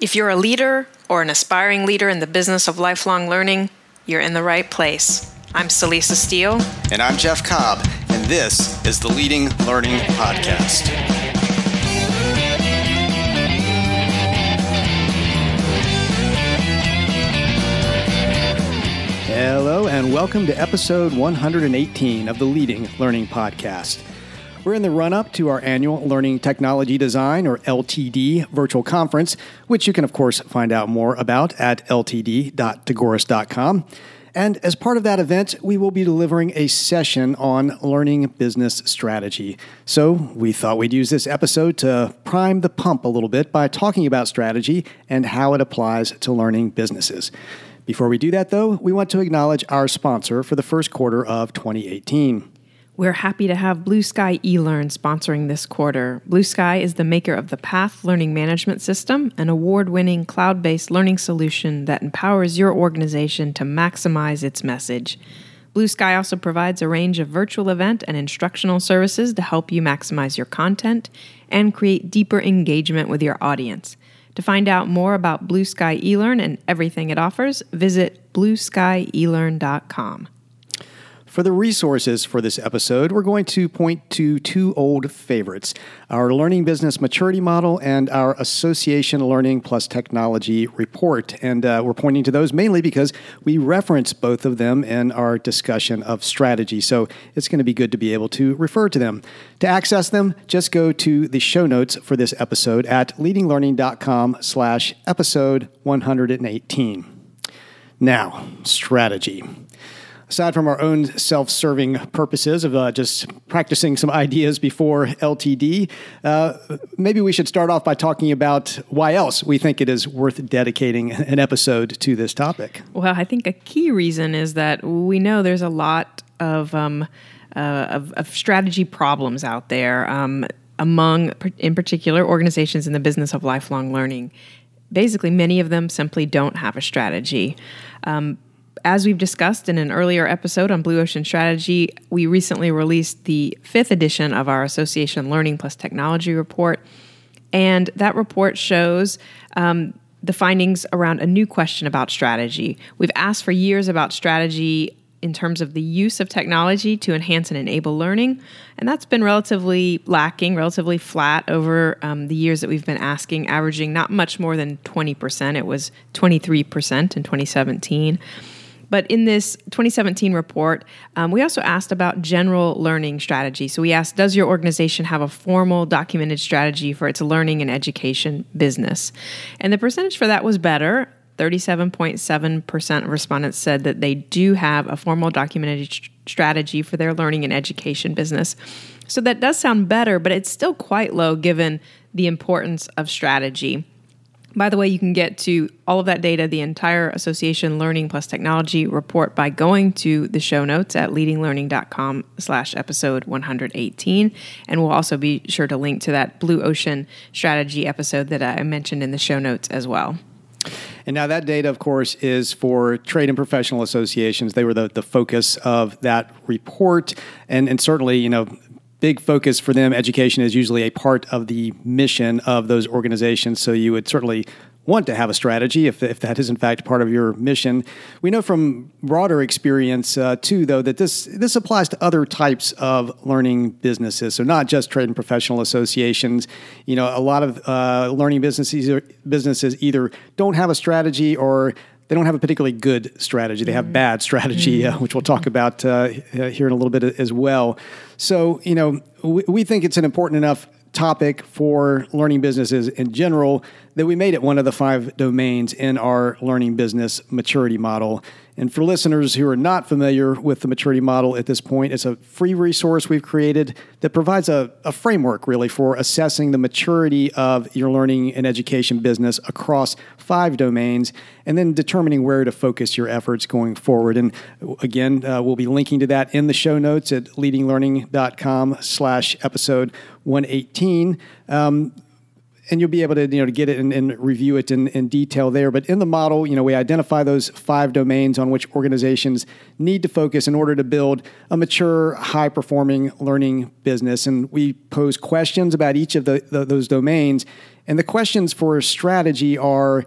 If you're a leader or an aspiring leader in the business of lifelong learning, you're in the right place. I'm Celisa Steele. And I'm Jeff Cobb, and this is the Leading Learning Podcast. Hello, and welcome to episode 118 of the Leading Learning Podcast. We're in the run-up to our annual Learning Technology Design, or LTD, virtual conference, which you can, of course, find out more about at ltd.tagoras.com. And as part of that event, we will be delivering a session on learning business strategy. So we thought we'd use this episode to prime the pump a little bit by talking about strategy and how it applies to learning businesses. Before we do that, though, we want to acknowledge our sponsor for the first quarter of 2018. We're happy to have Blue Sky eLearn sponsoring this quarter. Blue Sky is the maker of the PATH Learning Management System, an award-winning cloud-based learning solution that empowers your organization to maximize its message. Blue Sky also provides a range of virtual event and instructional services to help you maximize your content and create deeper engagement with your audience. To find out more about Blue Sky eLearn and everything it offers, visit blueskyelearn.com. For the resources for this episode, we're going to point to two old favorites, our Learning Business Maturity Model and our Association Learning plus Technology Report. And we're pointing to those mainly because we reference both of them in our discussion of strategy. So it's going to be good to be able to refer to them. To access them, just go to the show notes for this episode at leadinglearning.com/episode 118. Now, strategy. Aside from our own self-serving purposes of just practicing some ideas before LTD, maybe we should start off by talking about why else we think it is worth dedicating an episode to this topic. Well, I think a key reason is that we know there's a lot of strategy problems out there among, in particular, organizations in the business of lifelong learning. Basically, many of them simply don't have a strategy. As we've discussed in an earlier episode on Blue Ocean Strategy, we recently released the 5th edition of our Association Learning plus Technology Report, and that report shows the findings around a new question about strategy. We've asked for years about strategy in terms of the use of technology to enhance and enable learning, and that's been relatively lacking, relatively flat over the years that we've been asking, averaging not much more than 20%. It was 23% in 2017. But in this 2017 report, we also asked about general learning strategy. So we asked, does your organization have a formal documented strategy for its learning and education business? And the percentage for that was better. 37.7% of respondents said that they do have a formal documented strategy for their learning and education business. So that does sound better, but it's still quite low given the importance of strategy. By the way, you can get to all of that data, the entire Association Learning plus Technology report, by going to the show notes at leadinglearning.com/episode 118. And we'll also be sure to link to that Blue Ocean Strategy episode that I mentioned in the show notes as well. And now that data, of course, is for trade and professional associations. They were the focus of that report. And certainly, you know, big focus for them. Education is usually a part of the mission of those organizations, so you would certainly want to have a strategy if that is in fact part of your mission. We know from broader experience too, though, that this applies to other types of learning businesses, so not just trade and professional associations. You know, a lot of learning businesses either don't have a strategy or they don't have a particularly good strategy. They have bad strategy, which we'll talk about here in a little bit as well. So, you know, we think it's an important enough topic for learning businesses in general, that we made it one of the 5 domains in our learning business maturity model. And for listeners who are not familiar with the maturity model at this point, it's a free resource we've created that provides a framework really for assessing the maturity of your learning and education business across 5 domains, and then determining where to focus your efforts going forward. And again, we'll be linking to that in the show notes at leadinglearning.com/episode 118. And you'll be able to, to get it and review it in detail there. But in the model, we identify those 5 domains on which organizations need to focus in order to build a mature, high-performing learning business. And we pose questions about each of those domains. And the questions for strategy are,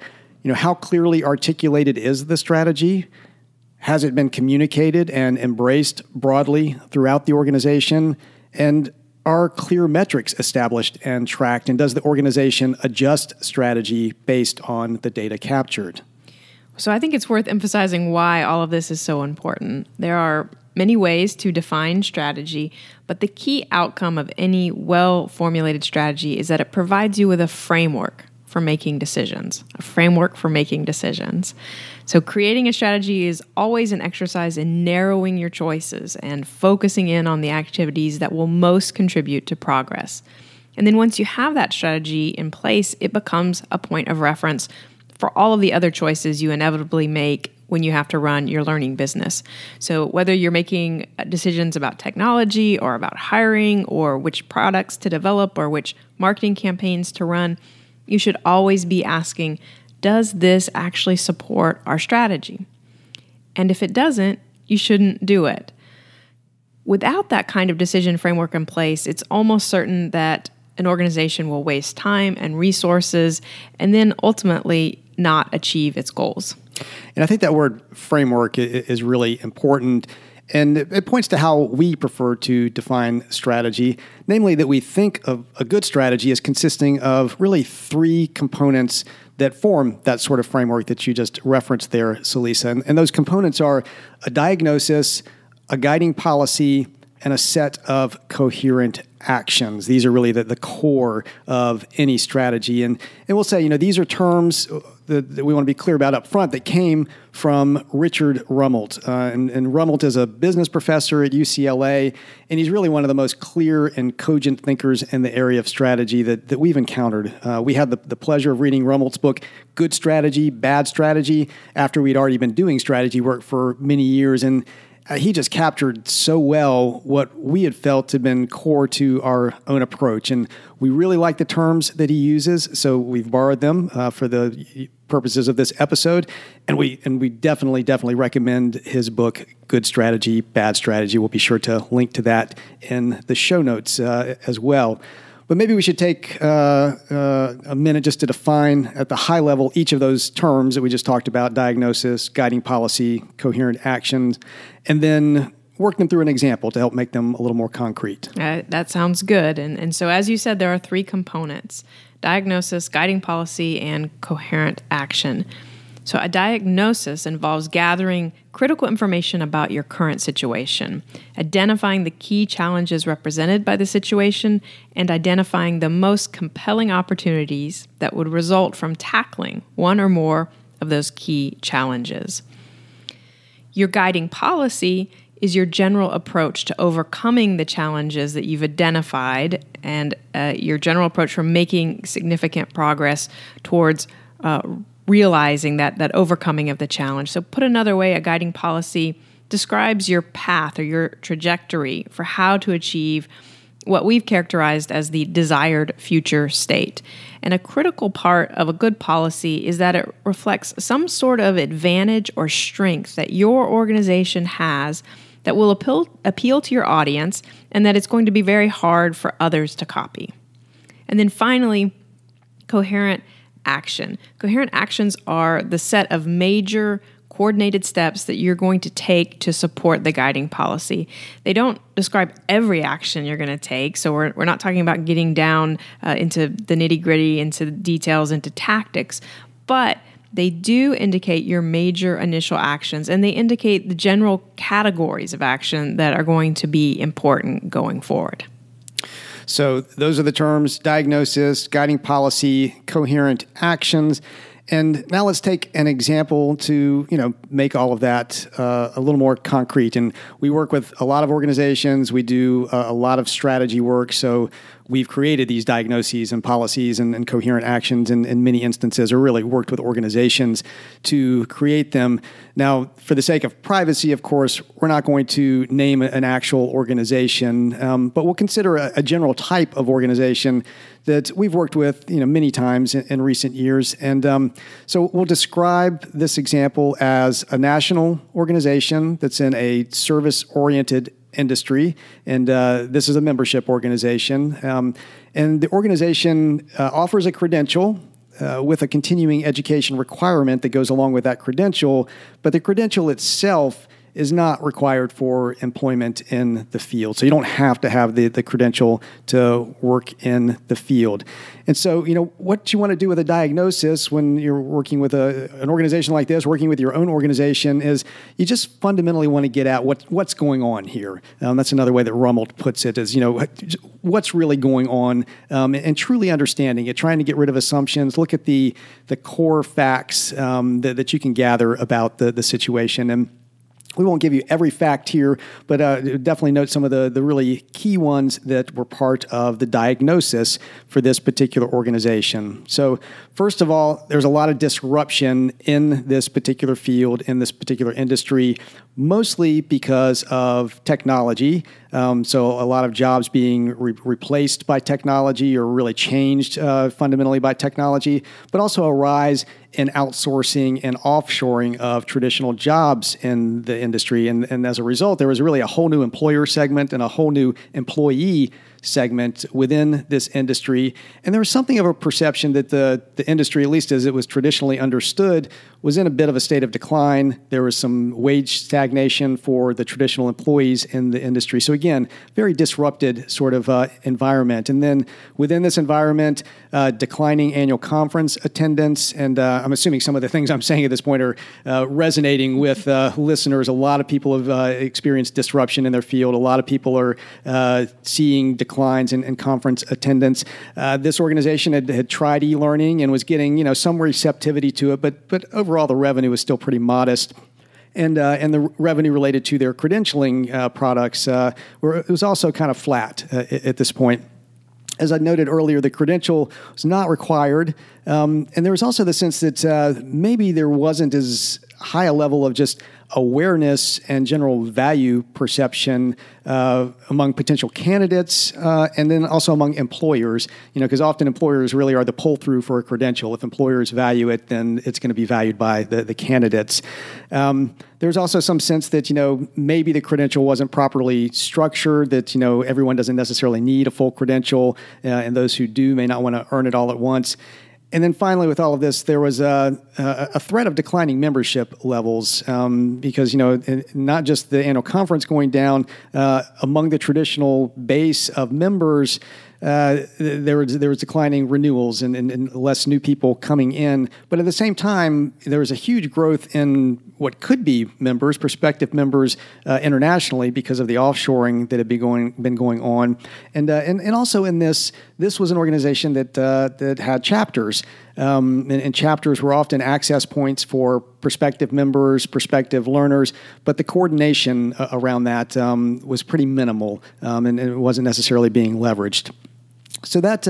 how clearly articulated is the strategy? Has it been communicated and embraced broadly throughout the organization? And are clear metrics established and tracked? And does the organization adjust strategy based on the data captured? So I think it's worth emphasizing why all of this is so important. There are many ways to define strategy, but the key outcome of any well-formulated strategy is that it provides you with a framework for making decisions, So creating a strategy is always an exercise in narrowing your choices and focusing in on the activities that will most contribute to progress. And then once you have that strategy in place, it becomes a point of reference for all of the other choices you inevitably make when you have to run your learning business. So whether you're making decisions about technology or about hiring or which products to develop or which marketing campaigns to run, you should always be asking, does this actually support our strategy? And if it doesn't, you shouldn't do it. Without that kind of decision framework in place, it's almost certain that an organization will waste time and resources and then ultimately not achieve its goals. And I think that word framework is really important. And it points to how we prefer to define strategy, namely that we think of a good strategy as consisting of really 3 components that form that sort of framework that you just referenced there, Celisa. And those components are a diagnosis, a guiding policy, and a set of coherent actions. These are really the core of any strategy. And we'll say, these are terms that we want to be clear about up front that came from Richard Rumelt. And Rumelt is a business professor at UCLA, and he's really one of the most clear and cogent thinkers in the area of strategy that we've encountered. We had the pleasure of reading Rumelt's book, Good Strategy, Bad Strategy, after we'd already been doing strategy work for many years. And he just captured so well what we had felt had been core to our own approach. And we really like the terms that he uses, so we've borrowed them for the purposes of this episode. And we definitely recommend his book, Good Strategy, Bad Strategy. We'll be sure to link to that in the show notes as well. But maybe we should take a minute just to define at the high level each of those terms that we just talked about: diagnosis, guiding policy, coherent actions, and then work them through an example to help make them a little more concrete. That sounds good. And so as you said, there are 3 components: diagnosis, guiding policy, and coherent action. So a diagnosis involves gathering critical information about your current situation, identifying the key challenges represented by the situation, and identifying the most compelling opportunities that would result from tackling one or more of those key challenges. Your guiding policy is your general approach to overcoming the challenges that you've identified and your general approach for making significant progress towards realizing that overcoming of the challenge. So put another way, a guiding policy describes your path or your trajectory for how to achieve what we've characterized as the desired future state. And a critical part of a good policy is that it reflects some sort of advantage or strength that your organization has that will appeal to your audience and that it's going to be very hard for others to copy. And then finally, coherent action. Coherent actions are the set of major coordinated steps that you're going to take to support the guiding policy. They don't describe every action you're going to take, so we're not talking about getting down into the nitty-gritty, into the details, into tactics, but they do indicate your major initial actions, and they indicate the general categories of action that are going to be important going forward. So those are the terms: diagnosis, guiding policy, coherent actions. And now let's take an example to, make all of that a little more concrete. And we work with a lot of organizations. We do a lot of strategy work. So we've created these diagnoses and policies and coherent actions in many instances, or really worked with organizations to create them. Now, for the sake of privacy, of course, we're not going to name an actual organization, but we'll consider a general type of organization that we've worked with, many times in recent years. And so we'll describe this example as a national organization that's in a service-oriented industry, and this is a membership organization, and the organization offers a credential with a continuing education requirement that goes along with that credential, but the credential itself is not required for employment in the field. So you don't have to have the credential to work in the field. And so, what you want to do with a diagnosis when you're working with an organization like this, working with your own organization, is you just fundamentally want to get at what's going on here. That's another way that Rumelt puts it is, what's really going on, and truly understanding it, trying to get rid of assumptions, look at the core facts that you can gather about the situation. And we won't give you every fact here, but definitely note some of the really key ones that were part of the diagnosis for this particular organization. So first of all, there's a lot of disruption in this particular field, in this particular industry, mostly because of technology. So a lot of jobs being replaced by technology, or really changed fundamentally by technology, but also a rise in outsourcing and offshoring of traditional jobs in the industry. And as a result, there was really a whole new employer segment and a whole new employee segment within this industry. And there was something of a perception that the industry, at least as it was traditionally understood, was in a bit of a state of decline. There was some wage stagnation for the traditional employees in the industry. So again, very disrupted sort of environment. And then within this environment, declining annual conference attendance. And I'm assuming some of the things I'm saying at this point are resonating with listeners. A lot of people have experienced disruption in their field. A lot of people are seeing declines in conference attendance. This organization had tried e-learning and was getting some receptivity to it, but overall the revenue was still pretty modest. And the revenue related to their credentialing products was also kind of flat at this point. As I noted earlier, the credential was not required, and there was also the sense that maybe there wasn't as high a level of just awareness and general value perception among potential candidates, and then also among employers, because often employers really are the pull-through for a credential. If employers value it, then it's going to be valued by the candidates. There's also some sense that, maybe the credential wasn't properly structured, that, everyone doesn't necessarily need a full credential, and those who do may not want to earn it all at once. And then finally, with all of this, there was a threat of declining membership levels because, not just the annual conference going down, among the traditional base of members, there was declining renewals and less new people coming in. But at the same time, there was a huge growth in what could be members, prospective members internationally, because of the offshoring that had been going on. And also in this was an organization that had chapters. And chapters were often access points for prospective members, prospective learners, but the coordination around that was pretty minimal, and it wasn't necessarily being leveraged. So that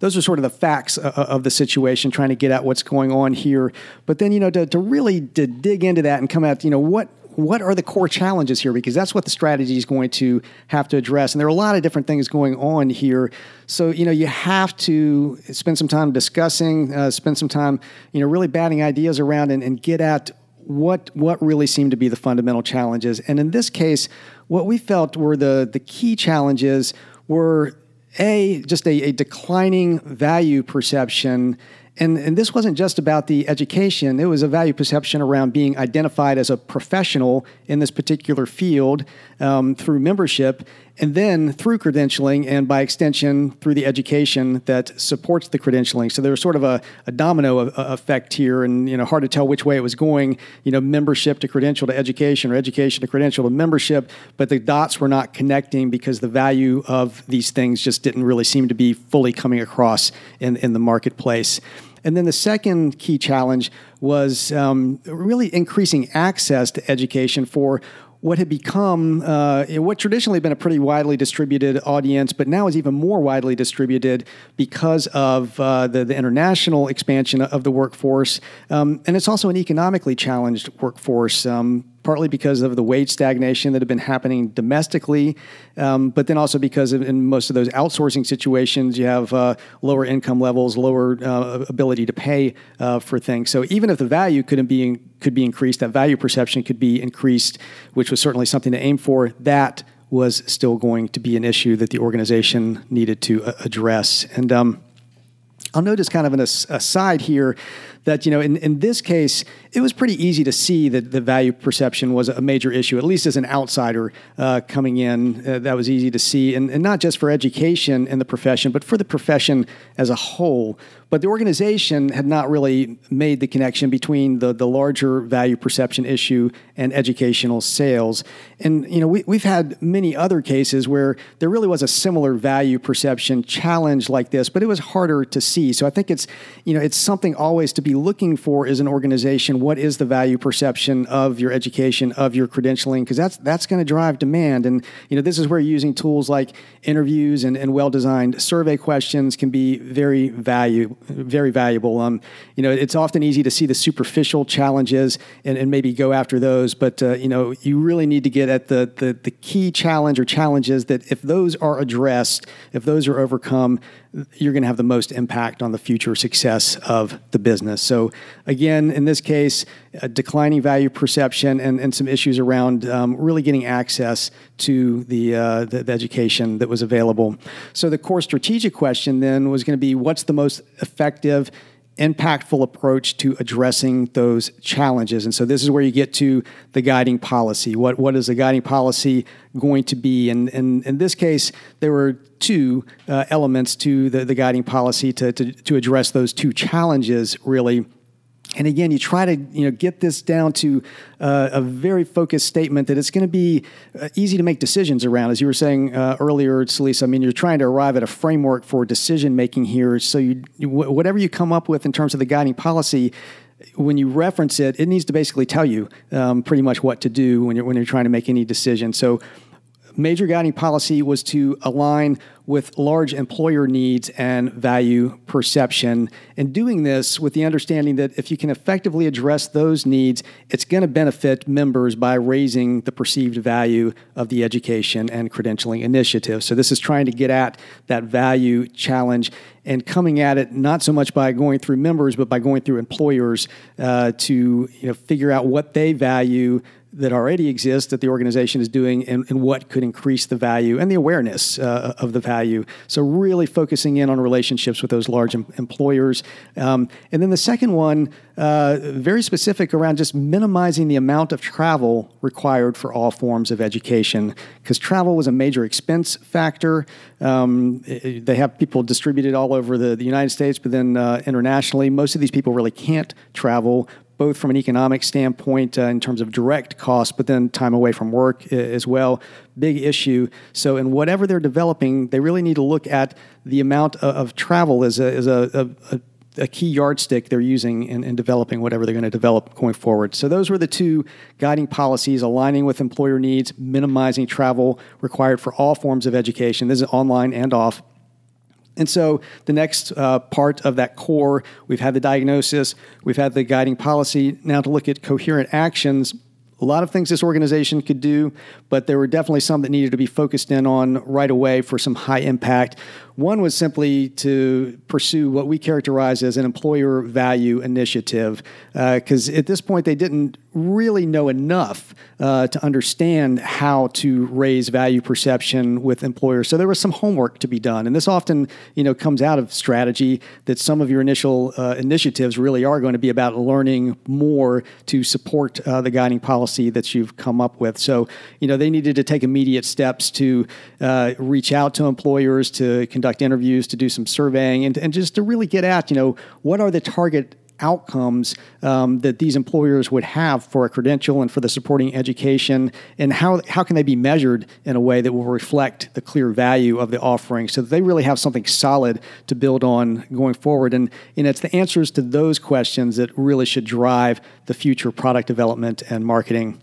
those are sort of the facts of the situation, trying to get at what's going on here. But then, to really dig into that and come at, what are the core challenges here? Because that's what the strategy is going to have to address. And there are a lot of different things going on here. So, you have to spend some time discussing, spend some time, really batting ideas around and get at what really seemed to be the fundamental challenges. And in this case, what we felt were the key challenges were, just a declining value perception. And this wasn't just about the education. It was a value perception around being identified as a professional in this particular field through membership, and then through credentialing and by extension through the education that supports the credentialing. So there was sort of a domino effect here, and hard to tell which way it was going, membership to credential to education or education to credential to membership, but the dots were not connecting because the value of these things just didn't really seem to be fully coming across in the marketplace. And then the second key challenge was really increasing access to education for what had become what traditionally been a pretty widely distributed audience, but now is even more widely distributed because of the international expansion of the workforce. And it's also an economically challenged workforce, partly because of the wage stagnation that had been happening domestically, but then also because in most of those outsourcing situations, you have lower income levels, lower ability to pay for things. So even if the value could be increased, that value perception could be increased, which was certainly something to aim for. That was still going to be an issue that the organization needed to address. And I'll notice kind of an aside here that, in this case, it was pretty easy to see that the value perception was a major issue, at least as an outsider coming in. That was easy to see, and not just for education and the profession, but for the profession as a whole. But the organization had not really made the connection between the larger value perception issue and educational sales. And, we've had many other cases where there really was a similar value perception challenge like this, but it was harder to see. So I think it's, it's something always to be looking for is an organization. What is the value perception of your education, of your credentialing? Because that's going to drive demand. And this is where using tools like interviews and well-designed survey questions can be very valuable. It's often easy to see the superficial challenges and maybe go after those. But you really need to get at the key challenge or challenges that if those are addressed, if those are overcome, you're going to have the most impact on the future success of the business. So again, in this case, a declining value perception and some issues around really getting access to the education that was available. So the core strategic question then was going to be, what's the most effective, impactful approach to addressing those challenges? And so this is where you get to the guiding policy. What is the guiding policy going to be? And in this case, there were two elements to the guiding policy to address those two challenges, really. And again, you try to get this down to a very focused statement that it's going to be easy to make decisions around. As you were saying earlier, Celisa, you're trying to arrive at a framework for decision making here. So you whatever you come up with in terms of the guiding policy, when you reference it, it needs to basically tell you pretty much what to do when you're trying to make any decision. So major guiding policy was to align with large employer needs and value perception, and doing this with the understanding that if you can effectively address those needs, it's going to benefit members by raising the perceived value of the education and credentialing initiative. So this is trying to get at that value challenge and coming at it not so much by going through members, but by going through employers to figure out what they value that already exists that the organization is doing and what could increase the value and the awareness of the value. So really focusing in on relationships with those large employers. And then the second one, very specific around just minimizing the amount of travel required for all forms of education, because travel was a major expense factor. They have people distributed all over the United States, but then internationally, most of these people really can't travel, both from an economic standpoint in terms of direct cost, but then time away from work as well, big issue. So in whatever they're developing, they really need to look at the amount of travel as a key yardstick they're using in developing whatever they're going to develop going forward. So those were the two guiding policies: aligning with employer needs, minimizing travel required for all forms of education. This is online and off. And so the next part of that core, we've had the diagnosis, we've had the guiding policy, now to look at coherent actions. A lot of things this organization could do, but there were definitely some that needed to be focused in on right away for some high impact. One was simply to pursue what we characterize as an employer value initiative, because at this point they didn't really know enough to understand how to raise value perception with employers. So there was some homework to be done. And this often comes out of strategy, that some of your initial initiatives really are going to be about learning more to support the guiding policy policy that you've come up with. So, you know, they needed to take immediate steps to reach out to employers, to conduct interviews, to do some surveying, and just to really get at, you know, what are the target outcomes that these employers would have for a credential and for the supporting education, and how can they be measured in a way that will reflect the clear value of the offering so that they really have something solid to build on going forward. And it's the answers to those questions that really should drive the future product development and marketing.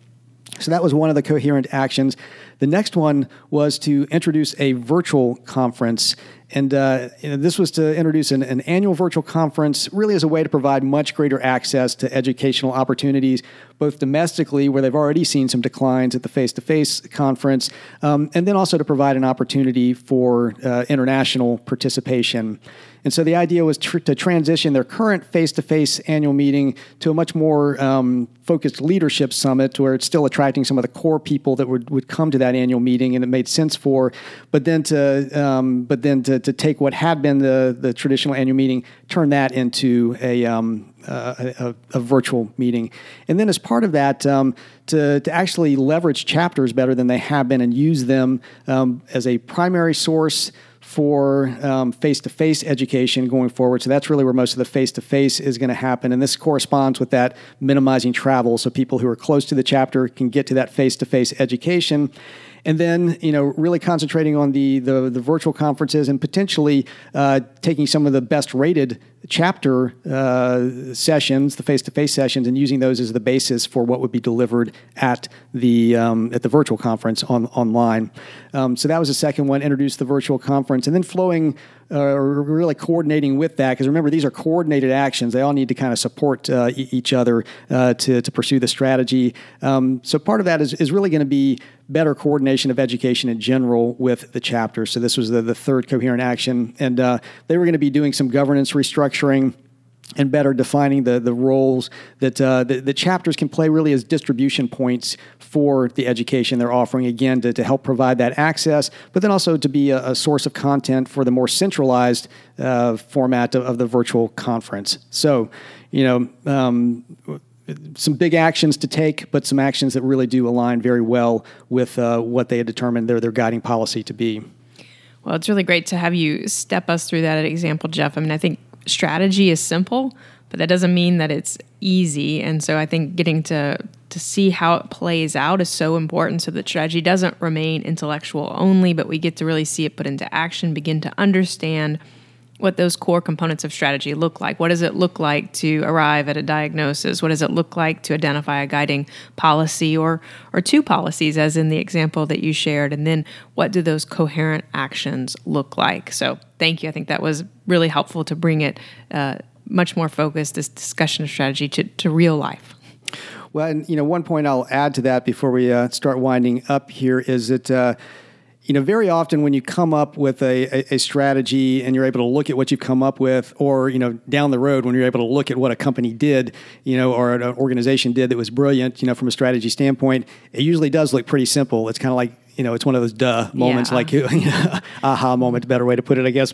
So that was one of the coherent actions. The next one was to introduce a virtual conference. And this was to introduce an annual virtual conference, really as a way to provide much greater access to educational opportunities, both domestically, where they've already seen some declines at the face-to-face conference, and then also to provide an opportunity for international participation. And so the idea was to transition their current face-to-face annual meeting to a much more focused leadership summit, where it's still attracting some of the core people that would come to that annual meeting, and it made sense for, but then to take what had been the traditional annual meeting, turn that into a virtual meeting. And then as part of that, to actually leverage chapters better than they have been and use them as a primary source for face-to-face education going forward. So that's really where most of the face-to-face is going to happen. And this corresponds with that minimizing travel, so people who are close to the chapter can get to that face-to-face education. And then, you know, really concentrating on the virtual conferences and potentially taking some of the best rated chapter sessions, the face-to-face sessions, and using those as the basis for what would be delivered at the virtual conference online. So that was the second one, introduce the virtual conference, and then flowing or really coordinating with that, because remember, these are coordinated actions. They all need to kind of support each other to pursue the strategy. So part of that is really going to be better coordination of education in general with the chapter. So this was the third coherent action. And they were going to be doing some governance restructuring and better defining the roles that the chapters can play really as distribution points for the education they're offering, again, to help provide that access, but then also to be a source of content for the more centralized format of the virtual conference. So, you know, some big actions to take, but some actions that really do align very well with what they had determined their guiding policy to be. Well, it's really great to have you step us through that example, Jeff. I mean, I think strategy is simple, but that doesn't mean that it's easy. And so I think getting to see how it plays out is so important, so that strategy doesn't remain intellectual only, but we get to really see it put into action, begin to understand what those core components of strategy look like. What does it look like to arrive at a diagnosis? What does it look like to identify a guiding policy or two policies, as in the example that you shared? And then what do those coherent actions look like? So thank you. I think that was really helpful to bring it much more focused, this discussion of strategy, to real life. Well, and you know, one point I'll add to that before we start winding up here is that you know, very often when you come up with a strategy and you're able to look at what you've come up with, or, you know, down the road when you're able to look at what a company did, you know, or an organization did that was brilliant, you know, from a strategy standpoint, it usually does look pretty simple. It's kind of like, you know, it's one of those duh moments, like, you know, aha moment, better way to put it, I guess.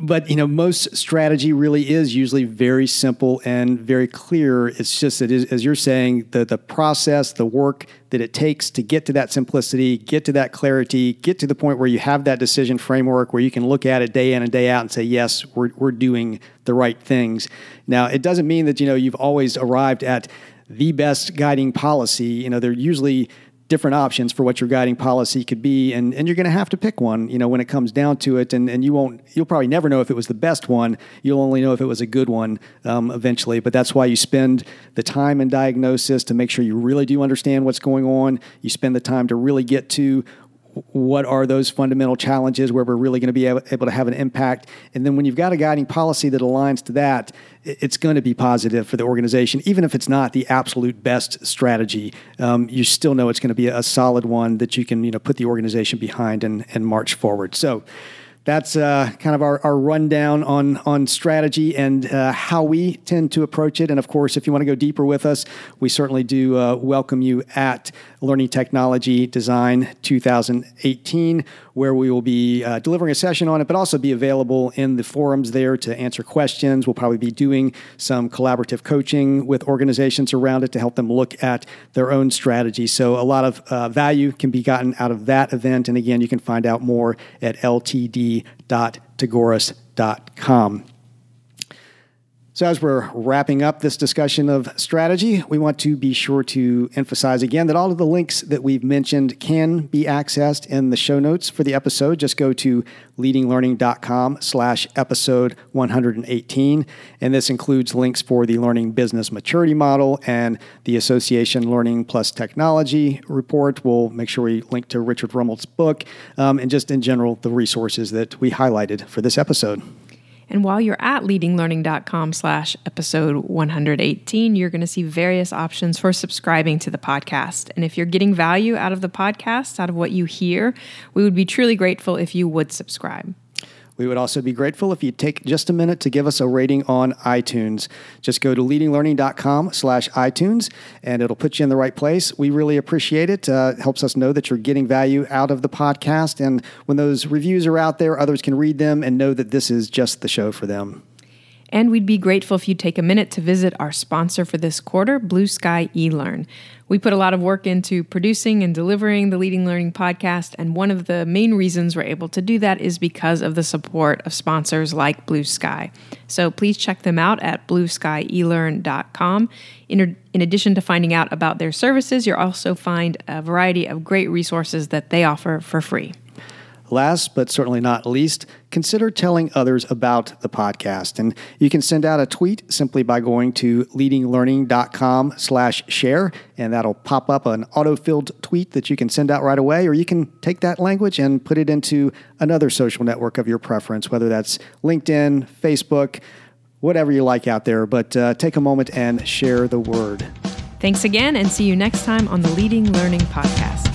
But, you know, most strategy really is usually very simple and very clear. It's just that, as you're saying, the process, the work that it takes to get to that simplicity, get to that clarity, get to the point where you have that decision framework where you can look at it day in and day out and say, yes, we're doing the right things. Now, it doesn't mean that, you know, you've always arrived at the best guiding policy. You know, they're usually different options for what your guiding policy could be. And you're going to have to pick one, you know, when it comes down to it. And you'll probably never know if it was the best one. You'll only know if it was a good one eventually. But that's why you spend the time in diagnosis to make sure you really do understand what's going on. You spend the time to really get to what are those fundamental challenges where we're really going to be able to have an impact. And then when you've got a guiding policy that aligns to that, it's going to be positive for the organization. Even if it's not the absolute best strategy, you still know it's going to be a solid one that you can, you know, put the organization behind and march forward. So that's kind of our rundown on strategy and how we tend to approach it. And of course, if you want to go deeper with us, we certainly do welcome you at Learning Technology Design 2018, where we will be delivering a session on it, but also be available in the forums there to answer questions. We'll probably be doing some collaborative coaching with organizations around it to help them look at their own strategy. So a lot of value can be gotten out of that event. And again, you can find out more at ltd.tagoras.com. So as we're wrapping up this discussion of strategy, we want to be sure to emphasize again that all of the links that we've mentioned can be accessed in the show notes for the episode. Just go to leadinglearning.com/episode 118. And this includes links for the Learning Business Maturity Model and the Association Learning Plus Technology report. We'll make sure we link to Richard Rumelt's book, and just in general, the resources that we highlighted for this episode. And while you're at leadinglearning.com/episode 118, you're going to see various options for subscribing to the podcast. And if you're getting value out of the podcast, out of what you hear, we would be truly grateful if you would subscribe. We would also be grateful if you take just a minute to give us a rating on iTunes. Just go to leadinglearning.com/iTunes, and it'll put you in the right place. We really appreciate it. It helps us know that you're getting value out of the podcast. And when those reviews are out there, others can read them and know that this is just the show for them. And we'd be grateful if you'd take a minute to visit our sponsor for this quarter, Blue Sky eLearn. We put a lot of work into producing and delivering the Leading Learning podcast, and one of the main reasons we're able to do that is because of the support of sponsors like Blue Sky. So please check them out at blueskyelearn.com. In addition to finding out about their services, you'll also find a variety of great resources that they offer for free. Last, but certainly not least, consider telling others about the podcast. And you can send out a tweet simply by going to leadinglearning.com/share, and that'll pop up an auto-filled tweet that you can send out right away, or you can take that language and put it into another social network of your preference, whether that's LinkedIn, Facebook, whatever you like out there. But take a moment and share the word. Thanks again, and see you next time on the Leading Learning Podcast.